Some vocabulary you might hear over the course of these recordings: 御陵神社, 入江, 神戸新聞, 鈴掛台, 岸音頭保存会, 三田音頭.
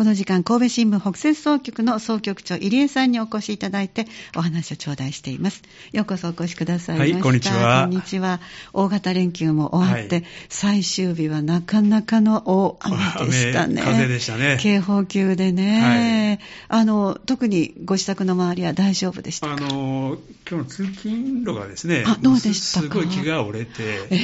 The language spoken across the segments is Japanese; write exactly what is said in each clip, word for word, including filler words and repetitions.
この時間神戸新聞北摂総局の総局長入江さんにお越しいただいてお話を頂戴しています。ようこそお越しくださいました。はい、こんにちは。こんにちは。大型連休も終わって、はい、最終日はなかなかの大雨でしたね。風でしたね。警報級でね、はい、あの特にご自宅の周りは大丈夫でしたか？あの今日の通勤路がですね、あ、どうでしたか？ す, すごい木が折れて、え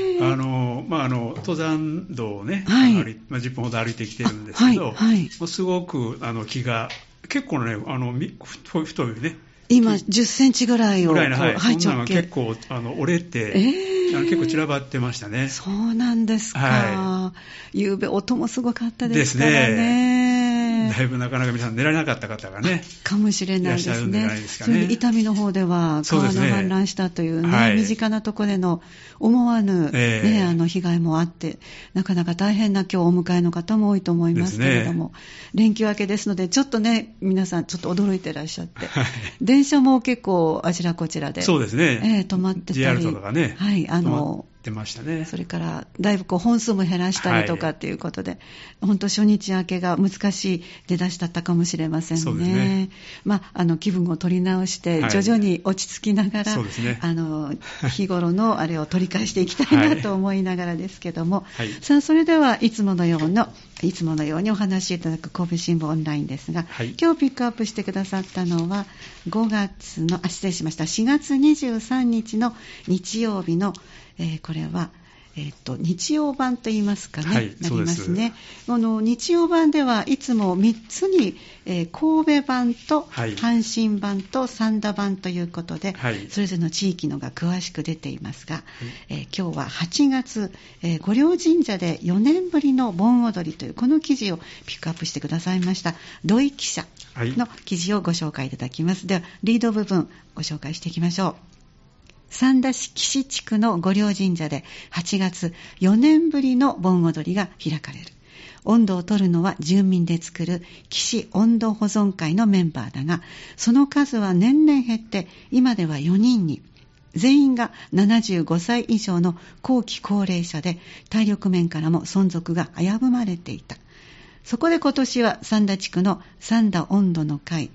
ーあのまあ、あの登山道を、ね、はい、まあ、じゅっぷんほど歩いてきてるんですけど、はいはい、すごくあの木が結構、ね、あの太い太いね、今じゅっセンチぐらいをぐらいの、はい、そんなのが結構あの折れて、えー、あの結構散らばってましたね。そうなんですか、はい、ゆうべ音もすごかったですからね、ですね、だいぶなかなか皆さん寝られなかった方がね、かもしれないですね。それで伊丹の方では川の氾濫したというね、はい、身近なところでの思わぬ、えーね、あの被害もあってなかなか大変な今日お迎えの方も多いと思いますけれども、ね、連休明けですのでちょっとね皆さんちょっと驚いてらっしゃって、はい、電車も結構あちらこちらで、そうですね、えー、止まってたり ジェイアール とかがね、はい、あの出ましたね。それからだいぶこう本数も減らしたりとかということで、はい、本当初日明けが難しい出だしだったかもしれません ね。 そうですね、まあ、あの気分を取り直して徐々に落ち着きながら、はい、あの日頃のあれを取り返していきたいなと思いながらですけども、はい、さあそれではいつものようないつものようにお話しいただく神戸新聞オンラインですが、はい、今日ピックアップしてくださったのはごがつのあ失礼しましたしがつにじゅうさんにちの日曜日のえー、これは、えー、と日曜版といいますかね、はい、なりますね。あの日曜版ではいつもみっつに、えー、神戸版と阪神版と三田版ということで、はい、それぞれの地域のが詳しく出ていますが、はい、えー、今日ははちがつ、えー、御陵神社でよねんぶりの盆踊りというこの記事をピックアップしてくださいました土井記者の記事をご紹介いただきます。ではリード部分ご紹介していきましょう。三田市岸地区の御陵神社ではちがつよねんぶりの盆踊りが開かれる。音頭を取るのは住民で作る岸音頭保存会のメンバーだが、その数は年々減って今ではよにんに。全員がななじゅうごさい以上の後期高齢者で体力面からも存続が危ぶまれていた。そこで今年は三田地区の三田音頭の会、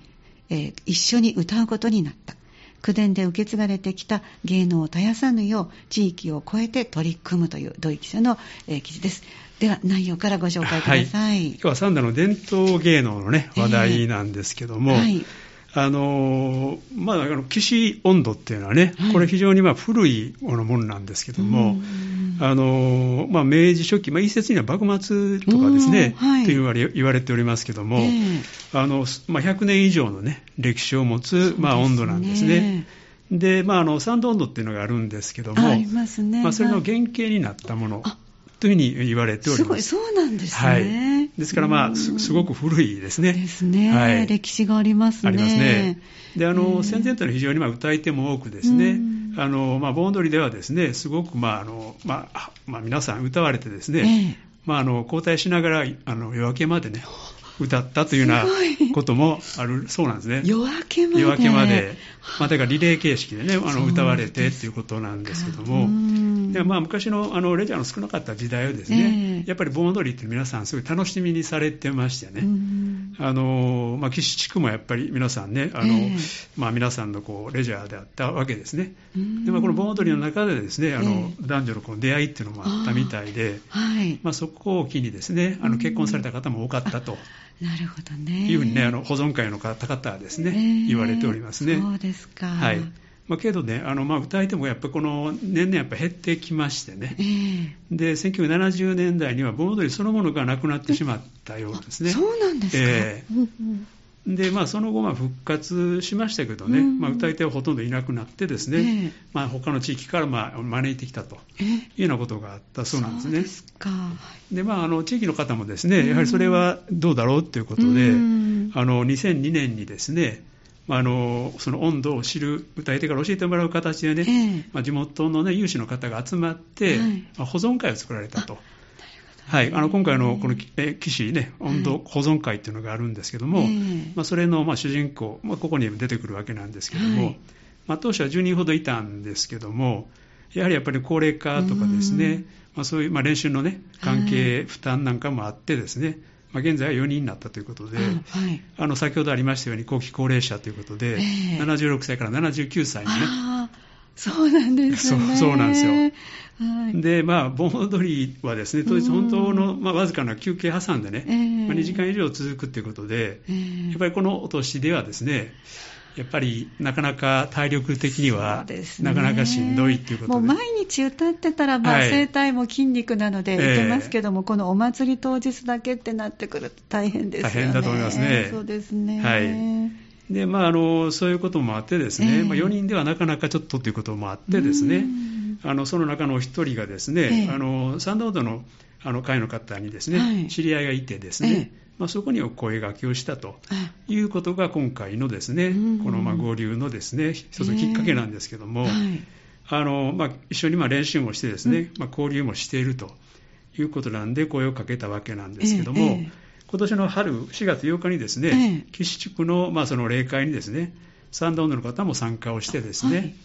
えー、一緒に歌うことになった。口伝で受け継がれてきた芸能を絶やさぬよう地域を超えて取り組むという土井記者の、えー、記事です。では内容からご紹介ください。はい、今日は三田の伝統芸能の、ね、話題なんですけども、えーはい、あのまあ、あの岸音頭っていうのはね、はい、これ非常にまあ古いものなんですけども、あのまあ、明治初期、まあ、一説には幕末とかですね、はい、と言われておりますけども、えーあのまあ、ひゃくねん以上の、ね、歴史を持つ、まあ、音頭なんですね。で、まあ、あの三田音頭っていうのがあるんですけども、ありますね、まあ、それの原型になったものというふうに言われております。すごい、そうなんですね。はい、ですから、まあ、す, すごく古いですね。ですね、はい。歴史がありますね。ありますね。で、あの、戦前というのは非常に、まあ、歌い手も多くですね、あの、まあ、盆踊りではですね、すごく、まあ、あの、まあ、まあ、皆さん歌われてですね、えー、まあ、あの、交代しながら、あの、夜明けまでね、歌ったというようなこともあるそうなんですね。夜明けまで。夜明けまで。まあ、だからリレー形式でね、あの、歌われてということなんですけども、でまあ、昔 の, あのレジャーの少なかった時代をですね、えー、やっぱり盆踊りって皆さんすごい楽しみにされてましてね、あの、まあ、岸地区もやっぱり皆さんね、あの、えーまあ、皆さんのこうレジャーであったわけですね。で、まあ、この盆踊りの中でですね、あの、えー、男女のこの出会いっていうのもあったみたいで、はい、まあ、そこを機にですね、あの結婚された方も多かったと。なるほどね。いうふうにね、あの保存会の方々はですね、えー、言われておりますね。そうですか。はい、まあ、けどね、あのまあ歌い手もやっぱりこの年々やっぱ減ってきましてね、えー、でせんきゅうひゃくななじゅうねんだいには盆踊りそのものがなくなってしまったようですね。そうなんですか、えーうんうん、で、まあ、その後まあ復活しましたけどね、うんうん、まあ、歌い手はほとんどいなくなってですね、えーまあ、他の地域からまあ招いてきたというようなことがあったそうなんですね。そうですか。で、まあ、あの地域の方もですね、やはりそれはどうだろうということで、うん、あのにせんにねんにですね、あのその音頭を知る歌い手から教えてもらう形でね、えーまあ、地元の、ね、有志の方が集まって、はい、まあ、保存会を作られたと。はい、あの今回のこの岸ね音頭保存会というのがあるんですけども、はい、まあ、それのまあ主人公、まあ、ここに出てくるわけなんですけども、はい、まあ、当初はじゅうにんほどいたんですけども、やはりやっぱり高齢化とかですね、まあ、そういうまあ練習のね関係負担なんかもあってですね、はい、まあ、現在はよにんになったということで、うんはい、あの先ほどありましたように後期高齢者ということで、えー、ななじゅうろくさいからななじゅうきゅうさいにね。あそうなんですね。そう、そうなんですよ、はい、でまあ盆踊りはですね当日本当の、まあ、わずかな休憩挟んでね、えーまあ、にじかん以上続くということで、えー、やっぱりこのお年ではですねやっぱりなかなか体力的には、ね、なかなかしんどいということでもう毎日歌ってたらば、はい、声帯も筋肉なのでいけますけども、えー、このお祭り当日だけってなってくると大変ですよね。大変だと思いますね。そうですね、はいでまあ、あのそういうこともあってですね、えーまあ、よにんではなかなかちょっとということもあってですねあのその中のお一人がですね、えー、あのサンダウド の, あの会の方にですね、はい、知り合いがいてですね、えーまあ、そこにお声掛けをしたということが今回のですね、うん、このまあ合流のですね一つのきっかけなんですけども、えーはい、あのまあ一緒にまあ練習もしてですね、うんまあ、交流もしているということなんで声をかけたわけなんですけども、えー、今年の春しがつようかにですね、えー、岸地区のまあその例会にですねサンダウンドの方も参加をしてですね、はい、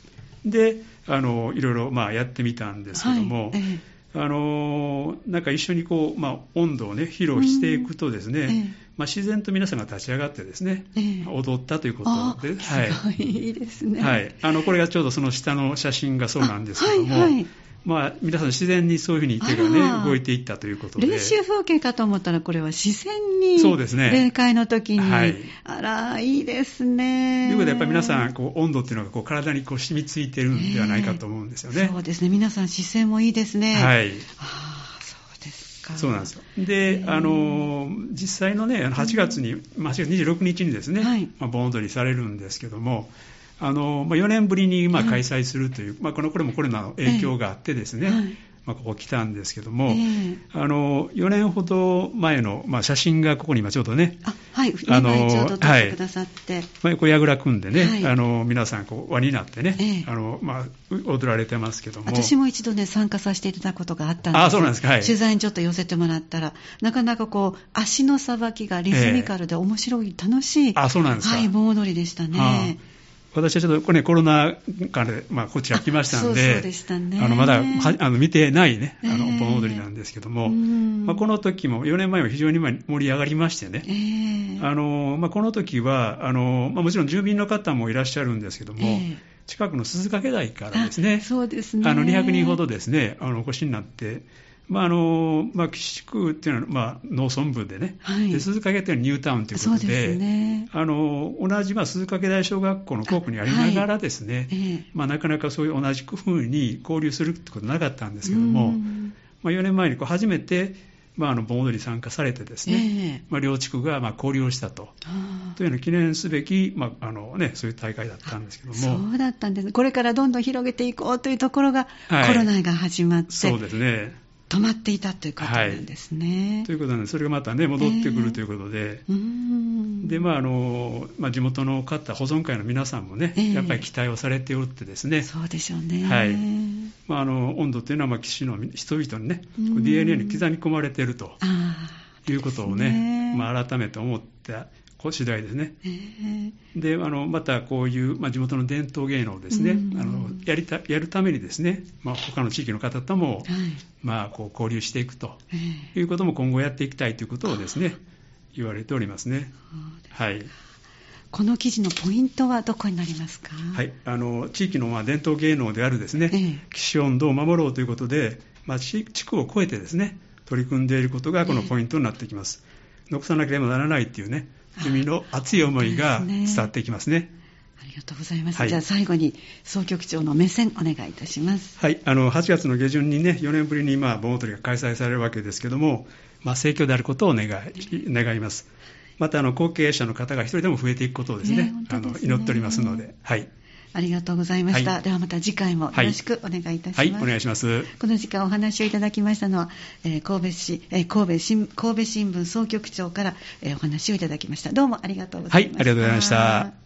であのいろいろまあやってみたんですけども、はいえーあのなんか一緒にこう、まあ、音頭を、ね、披露していくとですね、うんええまあ、自然と皆さんが立ち上がってですね、ええ、踊ったということで、はい、すごいいいですね、はい、あのこれがちょうどその下の写真がそうなんですけども、はいはいまあ、皆さん自然にそういうふうに手が、ね、動いていったということで練習風景かと思ったらこれは自然にそうですね例会の時に、はい、あらいいですねということでやっぱり皆さんこう温度っていうのがこう体にこう染みついてるんではないかと思うんですよね、えー、そうですね皆さん姿勢もいいですねはいあそうですかそうなんですよで、えー、あの実際のねはちがつに、まあ、はちがつにじゅうろくにちにですね、はいまあ、盆踊りされるんですけどもあのまあ、よねんぶりにまあ開催するという、はいまあ、このこれもコロナの影響があってですね、ええはいまあ、ここ来たんですけども、ええ、あのよねんほど前の、まあ、写真がここに今ちょうどねあ、はい、あのちょうど撮ってくださって、はいまあ、こうやぐら組んでね、はい、あの皆さんこう輪になってね、ええあのまあ、踊られてますけども私も一度ね参加させていただくことがあったんですあそうなんですか、はい、取材にちょっと寄せてもらったらなかなかこう足のさばきがリズミカルで面白い、ええ、楽しいあそうなんですか、はい、盆踊りでしたね私はちょっとこれ、ね、コロナ禍で、まあ、こちら来ましたのでまだはあの見てない、ねえー、あの盆踊りなんですけども、まあ、この時もよねんまえは非常に盛り上がりましてね、えーあのまあ、この時はあの、まあ、もちろん住民の方もいらっしゃるんですけども、えー、近くの鈴掛台からですね、 あ、そうですねあのにひゃくにんほどですねあのお越しになってまああのまあ、岸地区というのは、まあ、農村部でね、はい、で鈴掛というのはニュータウンということ で, で、ね、あの同じ、まあ、鈴掛大小学校の校区にありながらですねあ、はいええまあ、なかなかそういう同じふうに交流するってことはなかったんですけども、まあ、よねんまえにこう初めて、まあ、あの盆踊り参加されてですね、ええまあ、両地区がまあ交流をしたとというのを記念すべき、まああのね、そういう大会だったんですけどもそうだったんですこれからどんどん広げていこうというところが、はい、コロナが始まってそうですね止まっていたということなんですね、はい、ということなんでそれがまた、ね、戻ってくるということで、えーうーんでまああのまあ、地元の方保存会の皆さんも、ねえー、やっぱり期待をされておるってですねそうでしょうね、はいまあ、あの温度というのは岸の人々に、ね、ディーエヌエー に刻み込まれているということを、ねねまあ、改めて思った次第ですね、えー、であのまたこういう、まあ、地元の伝統芸能をですね、うんうん、あの やりたやるためにですね、まあ、他の地域の方とも、はいまあ、こう交流していくと、えー、いうことも今後やっていきたいということをですね言われておりますねはいこの記事のポイントはどこになりますか、はい、あの地域のまあ伝統芸能であるですね、えー、岸音頭を守ろうということで、まあ、地区を越えてですね取り組んでいることがこのポイントになってきます、えー、残さなければならないというね住民の熱い思いが伝わってきますね。ありがとうございます、はい、じゃあ最後に総局長の目線お願いいたします、はい、あのはちがつの下旬にねよねんぶりにまあ盆踊りが開催されるわけですけども、まあ、盛況であることを願い、願いますまたあの後継者の方が一人でも増えていくことをですね、ね本当ですね、あの祈っておりますので、はい、ありがとうございました、はい、ではまた次回もよろしくお願いいたします、はいはい、お願いします。この時間お話をいただきましたのは、えー 神戸市えー、神戸新、神戸新聞総局長から、えー、お話をいただきました。どうもありがとうございました。はい、ありがとうございました。